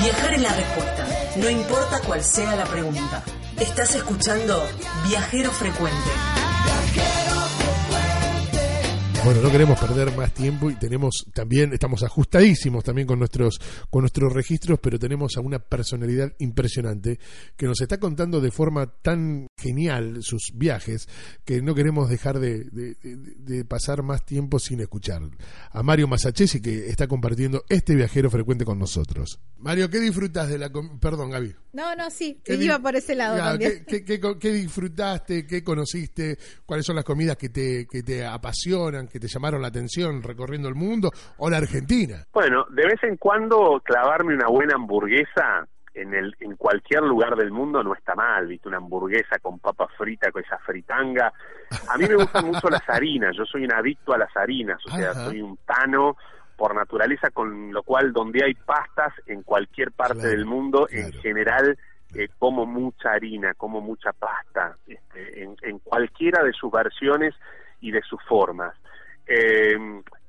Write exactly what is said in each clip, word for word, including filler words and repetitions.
Viajar es la respuesta, no importa cuál sea la pregunta. Estás escuchando Viajero Frecuente. Bueno, no queremos perder más tiempo y tenemos también, estamos ajustadísimos también con nuestros con nuestros registros, pero tenemos a una personalidad impresionante que nos está contando de forma tan genial sus viajes que no queremos dejar de, de, de, de pasar más tiempo sin escuchar. A Mario Massaccesi, que está compartiendo este Viajero Frecuente con nosotros. Mario, ¿qué disfrutás de la com- Perdón, Gaby. No, no, sí, que iba di- por ese lado ya, también. ¿Qué, qué, qué, qué disfrutaste? ¿Qué conociste? ¿Cuáles son las comidas que te, que te apasionan, que te llamaron la atención recorriendo el mundo o la Argentina? Bueno, de vez en cuando clavarme una buena hamburguesa en el en cualquier lugar del mundo no está mal, ¿viste? Una hamburguesa con papa frita, con esa fritanga. A mí me gustan mucho las harinas, yo soy un adicto a las harinas, o sea, ajá, soy un tano por naturaleza, con lo cual donde hay pastas en cualquier parte, claro, del mundo, claro, en general eh, como mucha harina, como mucha pasta, este, en, en cualquiera de sus versiones y de sus formas. Eh,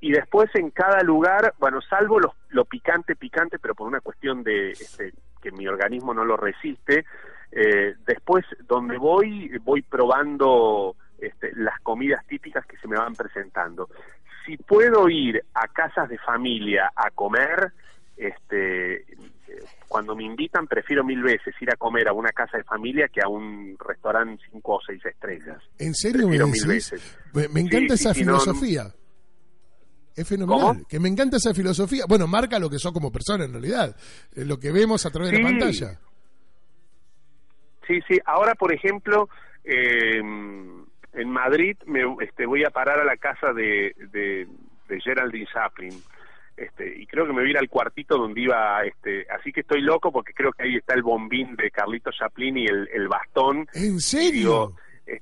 y después en cada lugar, bueno, salvo los, lo picante, picante, pero por una cuestión de este, que mi organismo no lo resiste, eh, después donde voy, voy probando este, las comidas típicas que se me van presentando. Si puedo ir a casas de familia a comer, este, cuando me invitan prefiero mil veces ir a comer a una casa de familia que a un restaurante cinco o seis estrellas. ¿En serio me decís? Mil veces. Me encanta sí, esa sí, filosofía. No... Es fenomenal. ¿Cómo? Que me encanta esa filosofía. Bueno, marca lo que sos como persona en realidad, lo que vemos a través sí. de la pantalla. Sí, sí. Ahora, por ejemplo, eh, en Madrid me este, voy a parar a la casa de, de, de Geraldine Chaplin. Este, y creo que me voy a ir al cuartito donde iba, este, así que estoy loco porque creo que ahí está el bombín de Carlitos Chaplin y el, el bastón. ¿En serio? Digo, eh,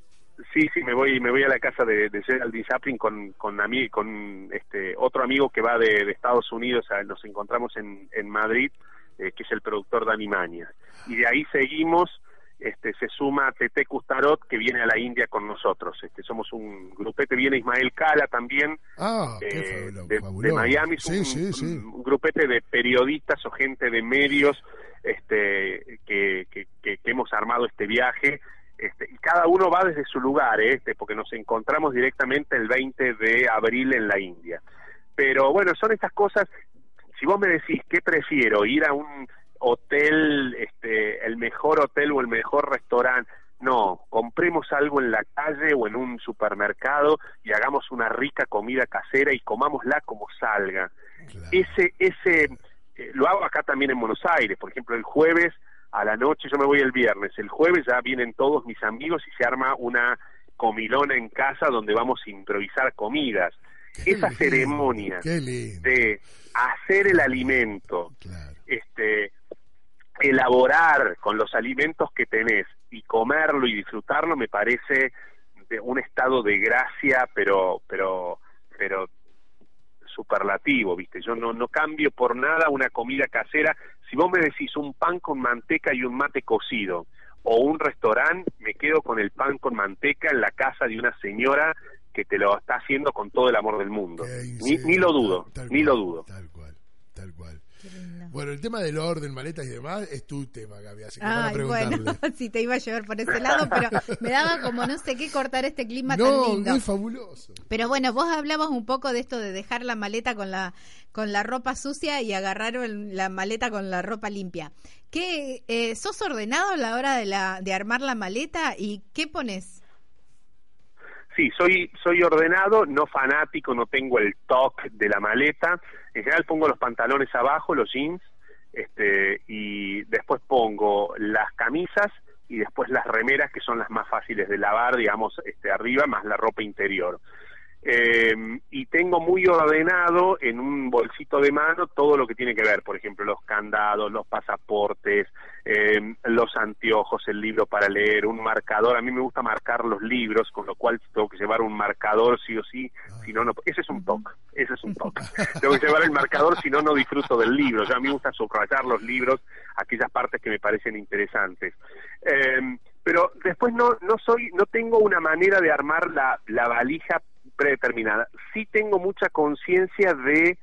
sí, sí, me voy me voy a la casa de, de Geraldine Chaplin con con, ami- con este, otro amigo que va de, de Estados Unidos, o sea, nos encontramos en, en Madrid, eh, que es el productor de Animaña. Y de ahí seguimos, este, se suma Tete Custarot, que viene a la India con nosotros. Este, somos un grupete, viene Ismael Cala también, ah, eh, fabulo, de, fabulo. de Miami, es sí, un, sí, sí. un grupete de periodistas o gente de medios este, que, que, que, que hemos armado este viaje, este, y cada uno va desde su lugar, ¿eh? este, porque nos encontramos directamente el veinte de abril en la India. Pero bueno, son estas cosas. Si vos me decís qué prefiero, ir a un hotel, este, el mejor hotel o el mejor restaurante, no, compremos algo en la calle o en un supermercado y hagamos una rica comida casera y comámosla como salga. Claro. Ese, ese, eh, lo hago acá también en Buenos Aires, por ejemplo, el jueves a la noche, yo me voy el viernes, el jueves ya vienen todos mis amigos y se arma una comilona en casa donde vamos a improvisar comidas. Qué Esa lindo, ceremonia de hacer el alimento, claro, este, elaborar con los alimentos que tenés y comerlo y disfrutarlo me parece de un estado de gracia, pero pero pero superlativo, ¿viste? Yo no no cambio por nada una comida casera. Si vos me decís un pan con manteca y un mate cocido o un restaurante, me quedo con el pan con manteca en la casa de una señora que te lo está haciendo con todo el amor del mundo. Ni, ni lo dudo, tal, tal ni cual, lo dudo. Tal cual, tal cual. Bueno, el tema del orden, maletas y demás es tu tema, Gaby, así que Ay, para preguntarle. Bueno, si te iba a llevar por ese lado, pero me daba como no sé qué cortar este clima no, tan lindo. No, es fabuloso. Pero bueno, vos hablabas un poco de esto de dejar la maleta con la con la ropa sucia y agarrar el, la maleta con la ropa limpia. ¿Qué eh, sos ordenado a la hora de la de armar la maleta y qué pones? Sí, soy soy ordenado, no fanático, no tengo el toque de la maleta. En general pongo los pantalones abajo, los jeans, este, y después pongo las camisas y después las remeras, que son las más fáciles de lavar, digamos, este, arriba, más la ropa interior. Eh, y tengo muy ordenado en un bolsito de mano todo lo que tiene que ver, por ejemplo, los candados, los pasaportes, eh, los anteojos, el libro para leer, un marcador. A mí me gusta marcar los libros, con lo cual tengo que llevar un marcador sí o sí, si no, no... Ese es un toque, ese es un toque. Tengo que llevar el marcador, si no, no disfruto del libro. Ya a mí me gusta subrayar los libros, aquellas partes que me parecen interesantes. Eh, pero después no no soy no tengo una manera de armar la, la valija predeterminada. Sí tengo mucha conciencia de,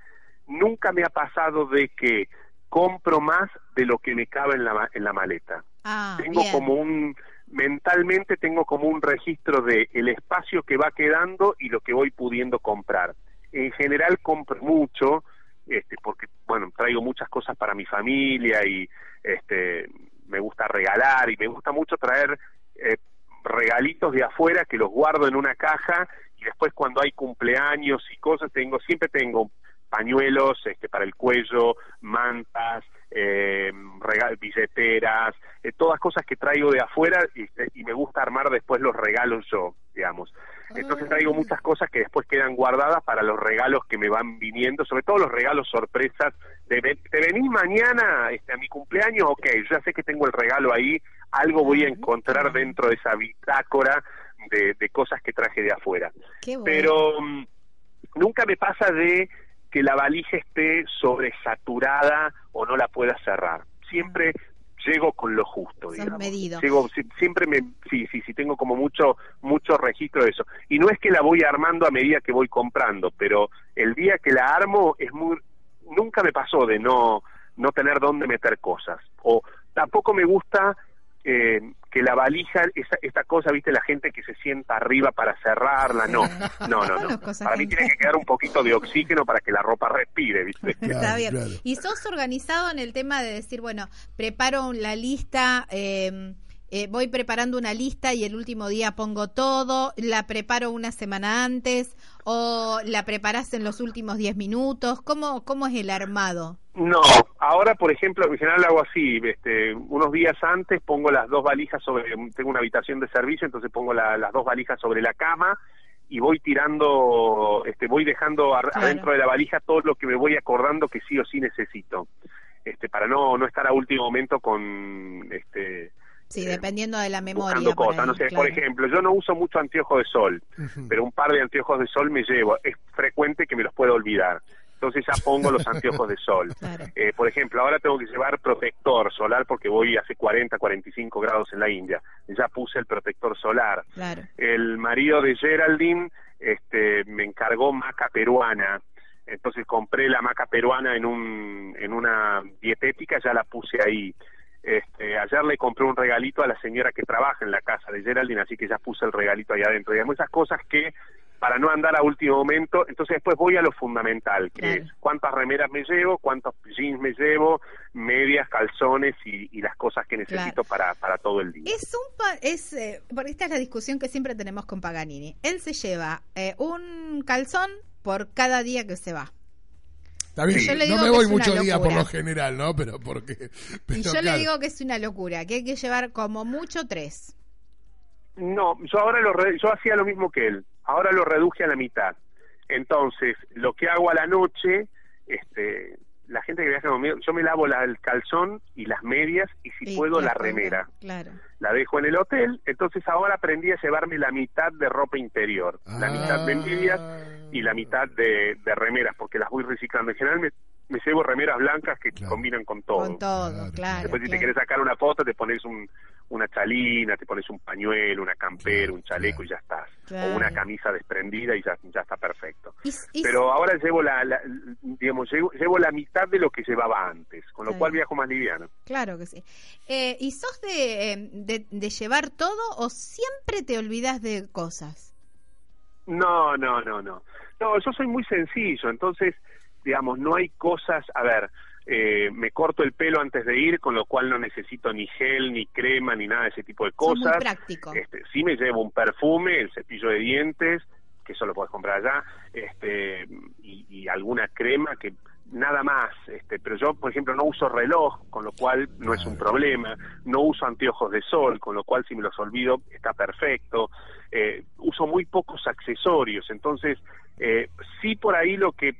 nunca me ha pasado de que compro más de lo que me cabe en la, en la maleta. Ah, tengo bien. como un, mentalmente tengo como un registro de el espacio que va quedando y lo que voy pudiendo comprar. En general compro mucho, este, porque bueno, traigo muchas cosas para mi familia y este me gusta regalar y me gusta mucho traer eh, regalitos de afuera que los guardo en una caja, y después cuando hay cumpleaños y cosas tengo, siempre tengo pañuelos este para el cuello, mantas, eh, regal, billeteras, eh, todas cosas que traigo de afuera, y, y me gusta armar después los regalos yo, digamos. Entonces traigo muchas cosas que después quedan guardadas para los regalos que me van viniendo, sobre todo los regalos sorpresas de, ¿te venís mañana este, a mi cumpleaños? Ok, ya sé que tengo el regalo ahí, algo voy a encontrar dentro de esa bitácora de, de cosas que traje de afuera. Qué bueno. Pero um, nunca me pasa de que la valija esté sobresaturada o no la pueda cerrar. Siempre mm. llego con lo justo, digamos. Llego, si, siempre me, sí, sí, sí, tengo como mucho, mucho registro de eso. Y no es que la voy armando a medida que voy comprando, pero el día que la armo es muy, nunca me pasó de no, no tener dónde meter cosas. O tampoco me gusta eh, que la valija, esa, esta cosa, viste, la gente que se sienta arriba para cerrarla, no, no, no, no. Para mí tiene que quedar un poquito de oxígeno para que la ropa respire, viste. Claro, está bien. Claro. ¿Y sos organizado en el tema de decir, bueno, preparo la lista, eh, eh, voy preparando una lista y el último día pongo todo, la preparo una semana antes, o la preparás en los últimos diez minutos? ¿Cómo, cómo es el armado? No, ahora por ejemplo, en general hago así, este, unos días antes pongo las dos valijas sobre, tengo una habitación de servicio, entonces pongo la, las dos valijas sobre la cama y voy tirando, este, voy dejando a, claro. adentro de la valija todo lo que me voy acordando que sí o sí necesito, este, para no no estar a último momento con, este, sí, eh, dependiendo de la memoria. Buscando cosas, ahí, no sé, claro. Por ejemplo, yo no uso mucho anteojos de sol, uh-huh. pero un par de anteojos de sol me llevo, es frecuente que me los pueda olvidar. Entonces ya pongo los anteojos de sol. Claro. Eh, por ejemplo, ahora tengo que llevar protector solar porque voy hace cuarenta, cuarenta y cinco grados en la India. Ya puse el protector solar. Claro. El marido de Geraldine este, me encargó maca peruana. Entonces compré la maca peruana en, un, en una dietética, ya la puse ahí. Este, ayer le compré un regalito a la señora que trabaja en la casa de Geraldine, así que ya puse el regalito ahí adentro. Digamos, esas cosas que, para no andar a último momento, entonces después voy a lo fundamental, que claro. es cuántas remeras me llevo, cuántos jeans me llevo, medias, calzones y, y las cosas que necesito claro. para, para todo el día. Es un pa es eh, porque esta es la discusión que siempre tenemos con Paganini. Él se lleva eh, un calzón por cada día que se va. Está bien, yo le digo no me voy muchos días por lo general, ¿no? Pero porque... Pero y yo claro. le digo que es una locura, que hay que llevar como mucho tres. No, yo ahora lo re yo hacía lo mismo que él. Ahora lo reduje a la mitad. Entonces, lo que hago a la noche, este, la gente que viaja conmigo, yo me lavo la, el calzón y las medias y si sí, puedo la remera. Claro. La dejo en el hotel. Entonces ahora aprendí a llevarme la mitad de ropa interior, ah. la mitad de medias y la mitad de, de remeras, porque las voy reciclando. En general me, me llevo remeras blancas que claro. combinan con todo. Con todo, claro. claro Después si claro. te querés sacar una foto, te pones un... una chalina, te pones un pañuelo, una campera, un chaleco y ya estás. Claro. O una camisa desprendida y ya, ya está perfecto. Y, y, Pero ahora llevo la, la digamos llevo, llevo la mitad de lo que llevaba antes, con lo claro. cual viajo más liviano. Claro que sí. Eh, ¿Y sos de, de, de llevar todo o siempre te olvidas de cosas? No, no, no, no. No, yo soy muy sencillo, entonces, digamos, no hay cosas... A ver... Eh, me corto el pelo antes de ir, con lo cual no necesito ni gel, ni crema, ni nada de ese tipo de cosas. Es muy práctico. Este, sí me llevo un perfume, el cepillo de dientes, que eso lo podés comprar allá, este, y, y alguna crema, que nada más. Este, pero yo, por ejemplo, no uso reloj, con lo cual no es un problema. No uso anteojos de sol, con lo cual si me los olvido está perfecto. Eh, uso muy pocos accesorios, entonces... Eh, Sí, por ahí lo que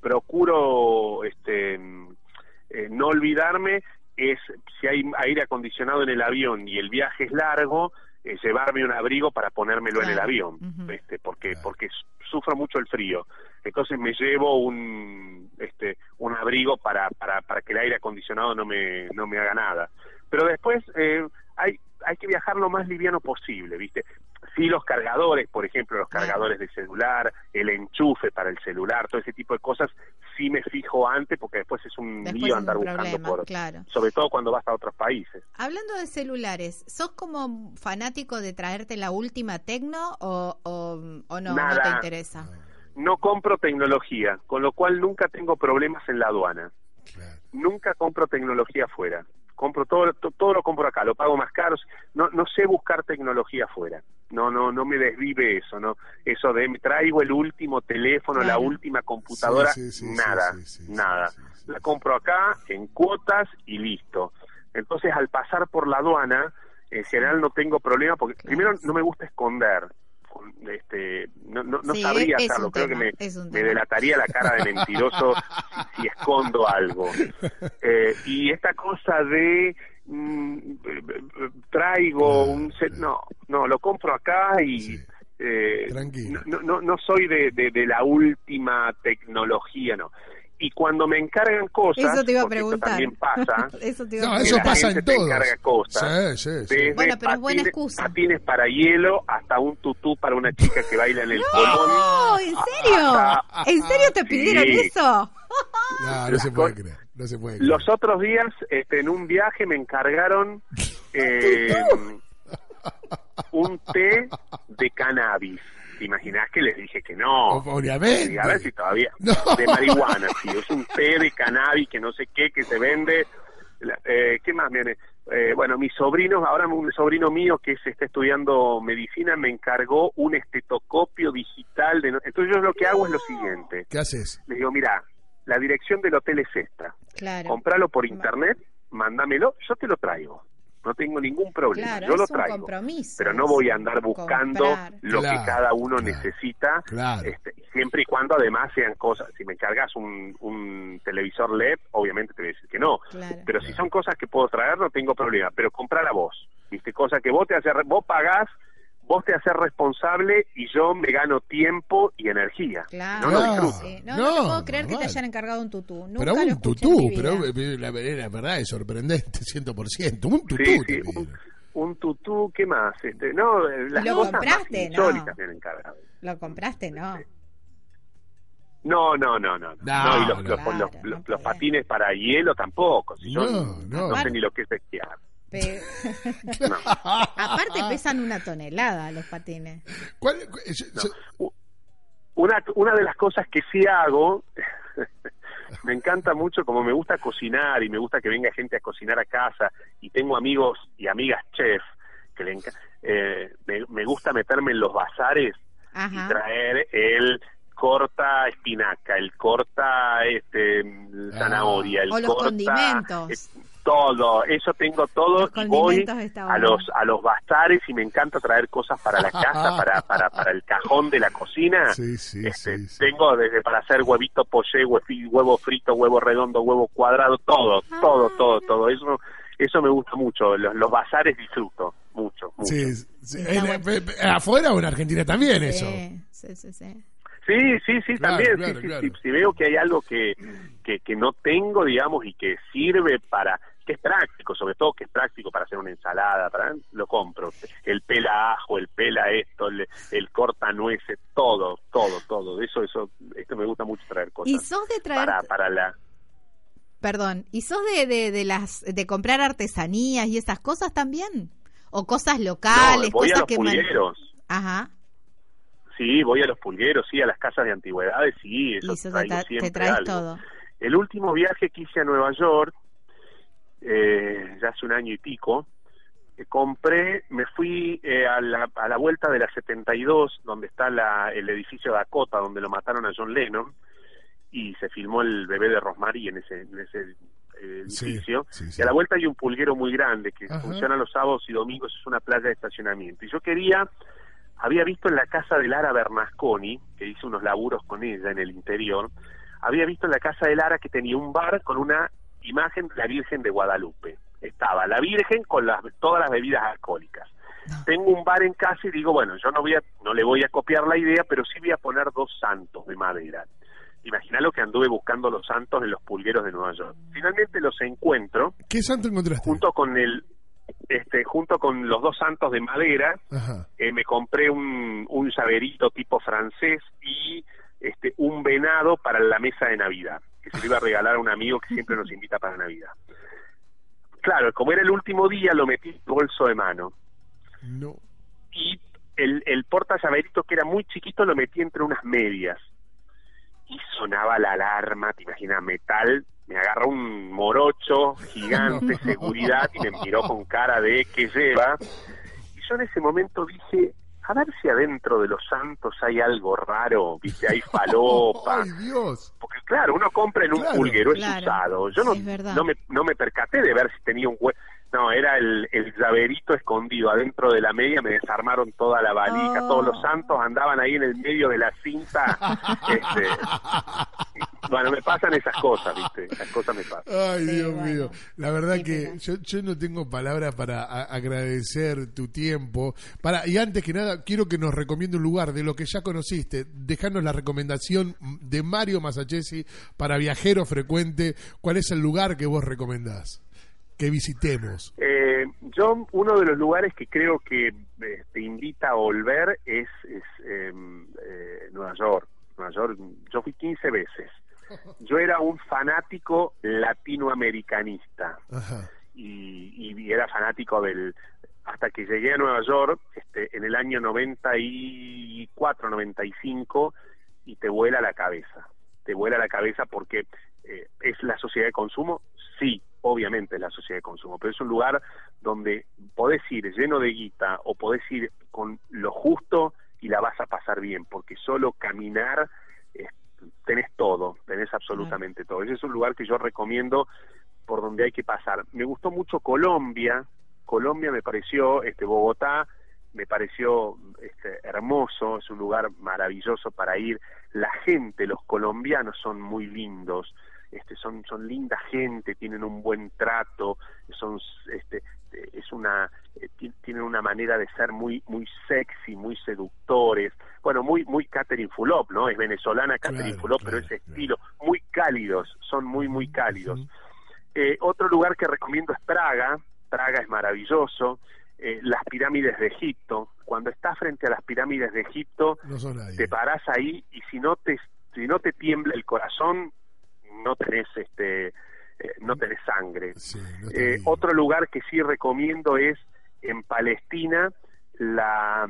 procuro este, eh, no olvidarme es, si hay aire acondicionado en el avión y el viaje es largo, eh, llevarme un abrigo para ponérmelo claro. en el avión, uh-huh. este, porque claro. porque sufro mucho el frío. Entonces me llevo un este un abrigo para para, para que el aire acondicionado no me no me haga nada. Pero después eh, hay hay que viajar lo más liviano posible, ¿viste? Sí, los cargadores, por ejemplo, los cargadores de celular, el enchufe para el celular, todo ese tipo de cosas, sí me fijo antes, porque después es un después lío andar un buscando problema, por... Claro. Sobre todo cuando vas a otros países. Hablando de celulares, ¿sos como fanático de traerte la última tecno o, o, o no, Nada. no te interesa? No compro tecnología, con lo cual nunca tengo problemas en la aduana. Claro. Nunca compro tecnología afuera. Compro todo, todo lo compro acá, lo pago más caro. No, no sé buscar tecnología afuera. No, no, no me desvive eso, no. Eso de me traigo el último teléfono, claro. la última computadora, sí, sí, sí, nada, sí, sí, sí, nada. Sí, sí, la compro acá en cuotas y listo. Entonces, al pasar por la aduana, en general no tengo problema porque claro. primero no me gusta esconder. Este, no, no, no sí, sabría hacerlo, creo tema, que me, me delataría la cara de mentiroso si, si escondo algo. Eh, y esta cosa de mm, traigo no, un set, no, no, lo compro acá y sí. eh, no, no, no soy de, de, de la última tecnología, no. Y cuando me encargan cosas, eso te iba a preguntar. También pasa. eso te iba a no, eso pasa en todo. Encarga cosas. Sí, sí, sí. Desde bueno, pero patines, es buena excusa. Patines para hielo hasta un tutú para una chica que baila en el colón. No, ¿en serio? Hasta... ¿En serio te sí. pidieron eso? No, no se puede creer. No se puede creer. Los otros días este, en un viaje me encargaron eh, un té de cannabis. ¿Te imaginás que les dije que no? Obviamente. A ver si todavía... No. De marihuana, tío. Es un té de cannabis que no sé qué, que se vende. Eh, ¿Qué más? Eh, bueno, mis sobrinos, ahora un sobrino mío que se está estudiando medicina me encargó un estetoscopio digital. De no... Entonces yo lo que hago es lo siguiente. ¿Qué haces? Les digo, mirá, la dirección del hotel es esta. Claro. Compralo por internet, mándamelo, yo te lo traigo. No tengo ningún problema, claro, yo lo traigo, pero no voy a andar buscando comprar. lo claro, que cada uno claro, necesita, claro. Este, siempre y cuando además sean cosas, si me encargas un, un televisor L E D, obviamente te voy a decir que no, claro, pero claro. si son cosas que puedo traer no tengo problema, pero comprar a vos, viste, cosa que vos te haces, vos pagás, vos te haces responsable y yo me gano tiempo y energía. Claro. No, no, no, sí. no, no, no, no puedo creer normal. que te hayan encargado un tutú. Nunca pero un lo tutú, en mi vida. Pero la, la verdad es sorprendente, ciento por ciento. Un tutú. Sí, sí, un, un tutú, ¿qué más? Este, no, las ¿Lo cosas compraste? Más insólitas no. me han encargado. ¿Lo compraste? No. No, no, no, no. no. no, no y los, no, los, claro, los, los, no los patines para hielo tampoco. Si no, yo, no. No sé ni lo que es esquiar. Pe... No. Aparte pesan una tonelada los patines. ¿Cuál, cuál, yo, no. yo... Una, una de las cosas que sí hago, me encanta mucho, como me gusta cocinar y me gusta que venga gente a cocinar a casa y tengo amigos y amigas chef, que le enc- eh, me, me gusta meterme en los bazares Ajá. y traer el... corta espinaca, el corta este zanahoria, el o los corta condimentos. Es, todo, eso tengo todo los y voy a los a los bazares y me encanta traer cosas para la casa, para, para para el cajón de la cocina. Sí, sí, este, sí, sí. Tengo desde para hacer huevito poché, huevo frito, huevo redondo, huevo cuadrado, todo, ah, todo, todo, todo. Eso eso me gusta mucho, los, los bazares disfruto mucho, mucho. Sí, sí. En, en, afuera o en Argentina también sí, eso. Sí, sí, sí. Sí, sí, sí, claro, también. Claro, sí, claro. Sí, si veo que hay algo que, que, que no tengo, digamos, y que sirve para, que es práctico, sobre todo que es práctico para hacer una ensalada, para lo compro. El pela ajo, el pela esto, el, el corta nueces, todo, todo, todo. Eso, eso, esto me gusta mucho traer cosas. ¿Y sos de traer? Para, para la... Perdón, ¿y sos de, de, de las de comprar artesanías y esas cosas también? ¿O cosas locales? No, voy cosas a los que pulgueros. Man... Ajá. Sí, voy a los pulgueros, sí, a las casas de antigüedades, sí, eso, eso traigo te, siempre te traes algo. Todo. El último viaje que hice a Nueva York, eh, ya hace un año y pico, eh, compré, me fui eh, a, la, a la vuelta de la setenta y dos, donde está la, el edificio Dakota, donde lo mataron a John Lennon, y se filmó el bebé de Rosemary en ese, en ese eh, edificio, sí, sí, sí. Y a la vuelta hay un pulguero muy grande que Ajá. funciona los sábados y domingos, es una playa de estacionamiento, y yo quería... había visto en la casa de Lara Bernasconi, que hizo unos laburos con ella en el interior, había visto en la casa de Lara que tenía un bar con una imagen de la Virgen de Guadalupe. Estaba la Virgen con las, todas las bebidas alcohólicas. No. Tengo un bar en casa y digo, bueno, yo no voy a, no le voy a copiar la idea, pero sí voy a poner dos santos de madera. Imagina lo que anduve buscando los santos en los pulgueros de Nueva York. Finalmente los encuentro. ¿Qué santo encontraste? Junto con el, este, junto con los dos santos de madera, eh, me compré un, un llaverito tipo francés y este, un venado para la mesa de Navidad, que se le iba a regalar a un amigo que siempre nos invita para Navidad. Claro, como era el último día, lo metí en el bolso de mano. No. Y el, el porta llaverito, que era muy chiquito, lo metí entre unas medias. Y sonaba la alarma, te imaginas, metal, me agarró un morocho gigante, seguridad, y me miró con cara de ¿qué lleva? Y yo en ese momento dije, a ver si adentro de los santos hay algo raro, viste, hay falopa. ¡Ay, Dios! Porque claro, uno compra en un claro, pulguero, es claro, usado. Yo no, no, me, no me percaté de ver si tenía un hueco. No, era el, el llaverito escondido adentro de la media, me desarmaron toda la valija, oh. Todos los santos andaban ahí en el medio de la cinta. este, bueno, me pasan esas cosas, ¿viste? Esas cosas me pasan. Ay, Dios sí, bueno. mío. La verdad sí, que yo, yo no tengo palabras para agradecer tu tiempo. Para, y antes que nada, quiero que nos recomiende un lugar de lo que ya conociste. Dejanos la recomendación de Mario Massaccesi para Viajero Frecuente. ¿Cuál es el lugar que vos recomendás que visitemos? Eh, yo, uno de los lugares que creo que eh, te invita a volver es, es eh, eh, Nueva York. Nueva York. Yo fui quince veces. Yo era un fanático latinoamericanista. Ajá. Y, y era fanático del... Hasta que llegué a Nueva York este, en el año noventa y cuatro, noventa y cinco, y te vuela la cabeza. Te vuela la cabeza porque eh, es la sociedad de consumo, sí. Obviamente es la sociedad de consumo, pero es un lugar donde podés ir lleno de guita o podés ir con lo justo y la vas a pasar bien, porque solo caminar eh, tenés todo, tenés absolutamente todo. Ese es un lugar que yo recomiendo, por donde hay que pasar. Me gustó mucho Colombia, Colombia me pareció, este Bogotá me pareció este, hermoso, es un lugar maravilloso para ir. La gente, los colombianos son muy lindos. Este, son son linda gente, tienen un buen trato, son este es una tienen una manera de ser muy muy sexy, muy seductores. Bueno, muy muy Catherine Fulop, ¿no? Es venezolana Catherine claro, Fulop, claro, pero ese estilo claro. Muy cálidos, son muy muy cálidos. Uh-huh. Eh, otro lugar que recomiendo es Praga. Praga es maravilloso. Eh, las pirámides de Egipto. Cuando estás frente a las pirámides de Egipto, no son ahí, te parás ahí y si no te si no te tiembla el corazón, no tenés este eh, no tenés sangre. Sí, no te eh, otro lugar que sí recomiendo es en Palestina, la,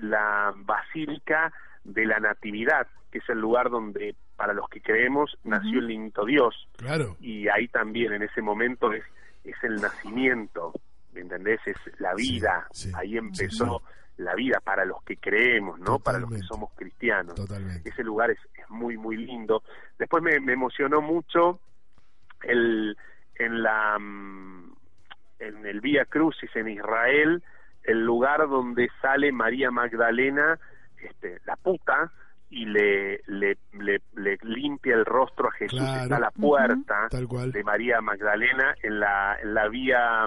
la Basílica de la Natividad, que es el lugar donde, para los que creemos, uh-huh, nació el niñito Dios. Claro. Y ahí también, en ese momento, es, es el nacimiento, ¿entendés? Es la vida, sí, sí, ahí empezó sí, sí. la vida para los que creemos, ¿no? Totalmente. Para los que somos cristianos. Totalmente. Ese lugar es, es muy, muy lindo. Después me, me emocionó mucho el en la en el Vía Crucis en Israel, el lugar donde sale María Magdalena, este, la puta, y le, le, le, le limpia el rostro a Jesús. Claro. Está la puerta, uh-huh, de María Magdalena en la, en la vía...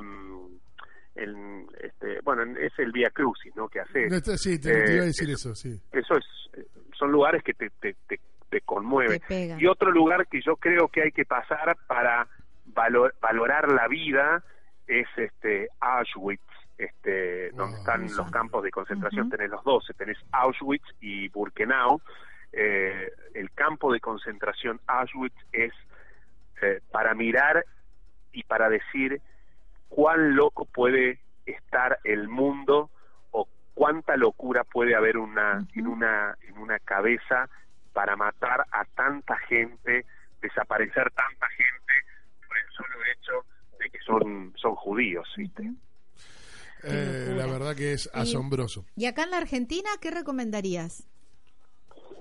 En, este, bueno, es el Vía Crucis, ¿no? Que hace. No, está, sí, te, eh, te iba a decir eso, eso sí. Eso es, son lugares que te, te, te, te conmueven. Te y otro lugar que yo creo que hay que pasar para valor, valorar la vida es este Auschwitz, este, wow, donde están los campos de concentración. Uh-huh. Tenés los doce, tenés Auschwitz y Birkenau. Eh, el campo de concentración Auschwitz es eh, para mirar y para decir cuán loco puede estar el mundo o cuánta locura puede haber una, uh-huh, en una en una cabeza para matar a tanta gente, desaparecer tanta gente por el solo hecho de que son son judíos, ¿viste? Uh-huh. Eh, la verdad que es asombroso. ¿Y, y acá en la Argentina qué recomendarías?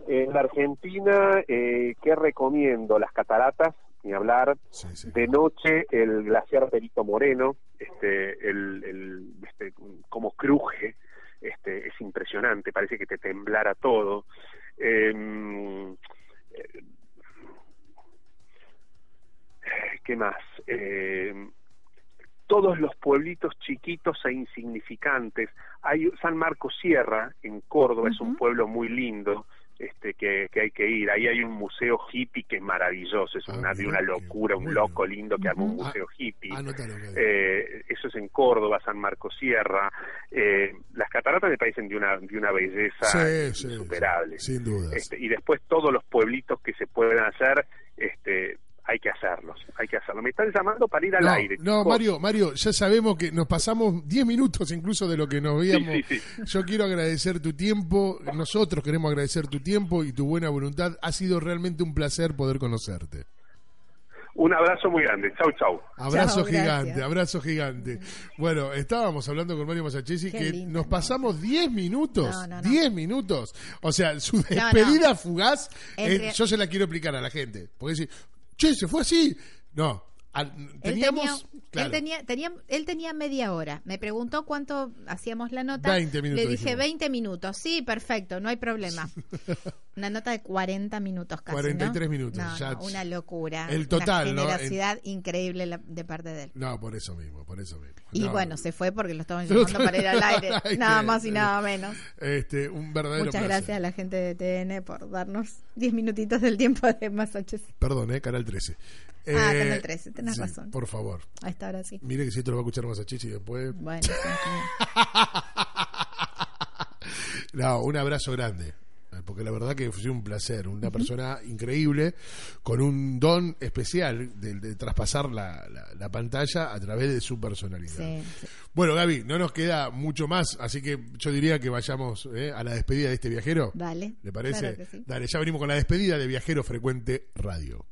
En la Argentina, eh, ¿qué recomiendo? Las cataratas, ni hablar. Sí, sí. De noche, el glaciar Perito Moreno, este el, el este, como cruje este, es impresionante, parece que te temblara todo. Eh, ¿Qué más? Eh, todos los pueblitos chiquitos e insignificantes. Hay San Marcos Sierra, en Córdoba, uh-huh. es un pueblo muy lindo, este, que, que hay que ir. Ahí hay un museo hippie que es maravilloso, es ah, una, bien, una locura, bien, un bueno. loco lindo que uh-huh. armó un museo ah, hippie. Ah, no, no, no, no. Eh, eso es en Córdoba, San Marcos Sierra. Eh, las cataratas me parecen de una, de una belleza sí, insuperable. Sí, sin dudas. Este, y después todos los pueblitos que se pueden hacer... este Hay que hacerlos, hay que hacerlo. Me están llamando para ir al no, aire. No, ¿Vos? Mario, Mario, ya sabemos que nos pasamos diez minutos incluso de lo que nos veíamos. Sí, sí, sí. Yo quiero agradecer tu tiempo, nosotros queremos agradecer tu tiempo y tu buena voluntad. Ha sido realmente un placer poder conocerte. Un abrazo muy grande. Chau, chau. Abrazo chau, gigante, gracias. abrazo gigante. Bueno, estábamos hablando con Mario Massaccesi Qué que lindo, nos pasamos diez minutos. diez minutos. O sea, su despedida no, no. fugaz, eh, yo se la quiero explicar a la gente. Porque si... Che, se fue así. No, teníamos... Él tenía, claro. él, tenía, tenía, él tenía media hora. Me preguntó cuánto hacíamos la nota. veinte minutos. Le dije dijimos. veinte minutos. Sí, perfecto, no hay problema. Una nota de cuarenta minutos casi, cuarenta y tres ¿no? minutos. No, ya. No, una locura. El total, una generosidad ¿no? en... increíble la, de parte de él. No, por eso mismo, por eso mismo. Y no, bueno, no. se fue porque lo estaban llamando no, para ir al aire. aire. Nada más y nada menos. Este, un verdadero Muchas placer. Gracias a la gente de T N por darnos diez minutitos del tiempo de Massaccesi. Perdón, ¿eh? Canal trece. Eh, ah, Canal trece, tenés sí, razón. Por favor. A esta hora sí. Mire que si esto lo va a escuchar Massaccesi después... Bueno. Sí, sí. No, un abrazo grande. Porque la verdad que fue un placer, una uh-huh. persona increíble, con un don especial de, de traspasar la, la, la pantalla a través de su personalidad. Sí, sí. Bueno, Gaby, no nos queda mucho más, así que yo diría que vayamos ¿eh? a la despedida de este viajero. Dale. ¿Le parece? Claro que sí. Dale, ya venimos con la despedida de Viajero Frecuente Radio.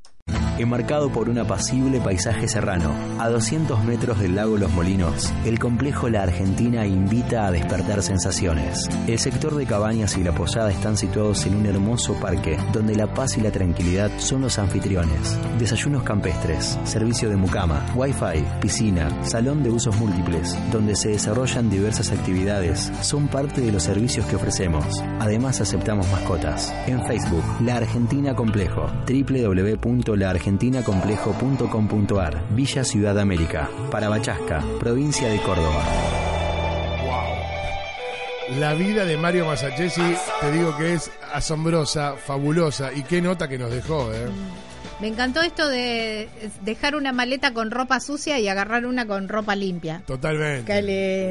Enmarcado por un apacible paisaje serrano, a doscientos metros del lago Los Molinos, el complejo La Argentina invita a despertar sensaciones. El sector de Cabañas y La Posada están situados en un hermoso parque, donde la paz y la tranquilidad son los anfitriones. Desayunos campestres, servicio de mucama, wifi, piscina, salón de usos múltiples, donde se desarrollan diversas actividades, son parte de los servicios que ofrecemos. Además aceptamos mascotas. En Facebook, La Argentina Complejo, doble u doble u doble u punto la argentina complejo punto com punto ar, Villa Ciudad América, Paravachasca, provincia de Córdoba. Wow. La vida de Mario Massaccesi, te digo que es asombrosa, fabulosa, y qué nota que nos dejó, ¿eh? Me encantó esto de dejar una maleta con ropa sucia y agarrar una con ropa limpia. Totalmente. Qué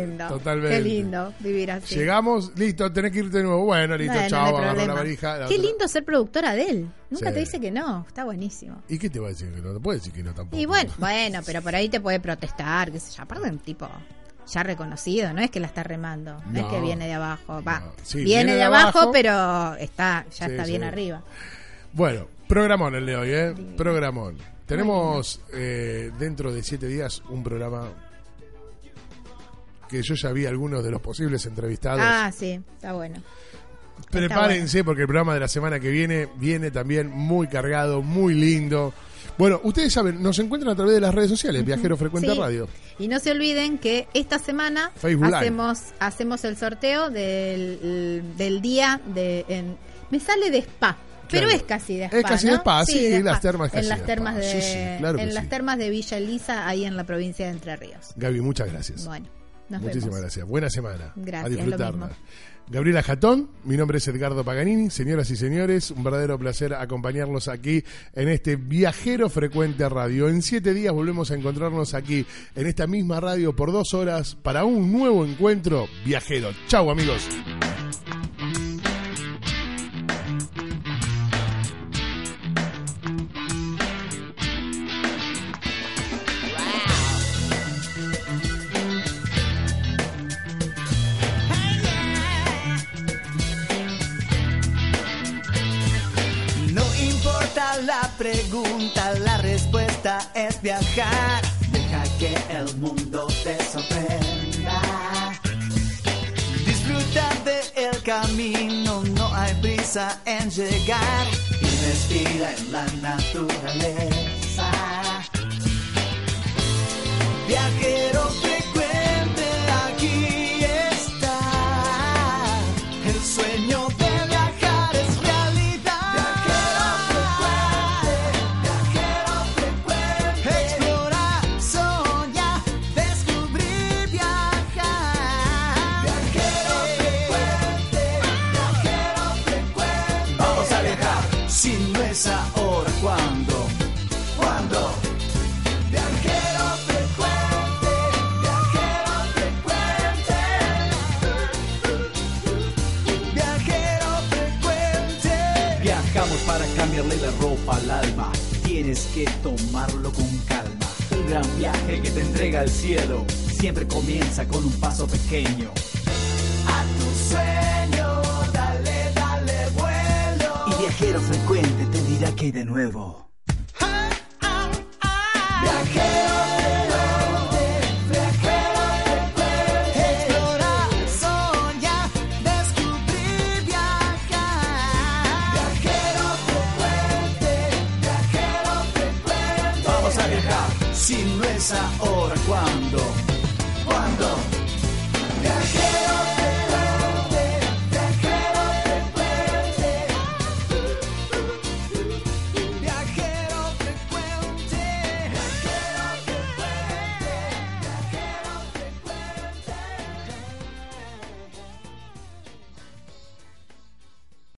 lindo. Totalmente. Qué lindo vivir así. Llegamos, listo, tenés que irte de nuevo. Bueno, listo, no, chao, no agarro la varija. La qué otra. Lindo ser productora de él. Nunca sí. te dice que no, está buenísimo. ¿Y qué te va a decir que no? Te puede decir que no tampoco. Y bueno, bueno, pero por ahí te puede protestar, qué sé yo. Aparte un tipo... ya reconocido, no es que la está remando, no, no es que viene de abajo, va, no. sí, viene, viene de, de abajo, abajo, pero está, ya sí, está bien sí. arriba. Bueno, programón el de hoy, ¿eh? Sí. Programón. Tenemos eh, dentro de siete días un programa que yo ya vi algunos de los posibles entrevistados. Ah, sí, está bueno. Prepárense está bueno. porque el programa de la semana que viene viene también muy cargado, muy lindo. Bueno, ustedes saben, nos encuentran a través de las redes sociales, Viajero Frecuente sí. Radio. Y no se olviden que esta semana Facebook hacemos Live. hacemos el sorteo del, del día de... En, me sale de spa, claro. pero es casi de spa, Es casi ¿no? de spa, sí, sí de las spa. termas casi en las de termas de, sí, sí, claro En las sí. termas de Villa Elisa, ahí en la provincia de Entre Ríos. Gaby, muchas gracias. Bueno, nos Muchísimas vemos. gracias. Buena semana. Gracias, a disfrutarla. Gabriela Jatón, mi nombre es Edgardo Paganini. Señoras y señores, un verdadero placer acompañarlos aquí en este Viajero Frecuente Radio. En siete días volvemos a encontrarnos aquí en esta misma radio por dos horas para un nuevo encuentro viajero. Chau, amigos. Pregunta, la respuesta es viajar. Deja que el mundo te sorprenda. Disfruta del camino, no hay prisa en llegar. Y respira en la naturaleza. Viajero frecuente, aquí está. esa hora, cuando, cuando, viajero frecuente, viajero frecuente, viajero frecuente. Viajamos para cambiarle la ropa al alma, tienes que tomarlo con calma. El gran viaje que te entrega al cielo siempre comienza con un paso pequeño. A tu sueño, dale, dale vuelo. Y viajero frecuente te dirá que hay de nuevo. Ah, ah, ah. Viajero frecuente, viajero frecuente. Explorar, soñar, descubrir, viajar. Viajero frecuente, viajero frecuente. Vamos a viajar, si no es ahora, ¿cuándo?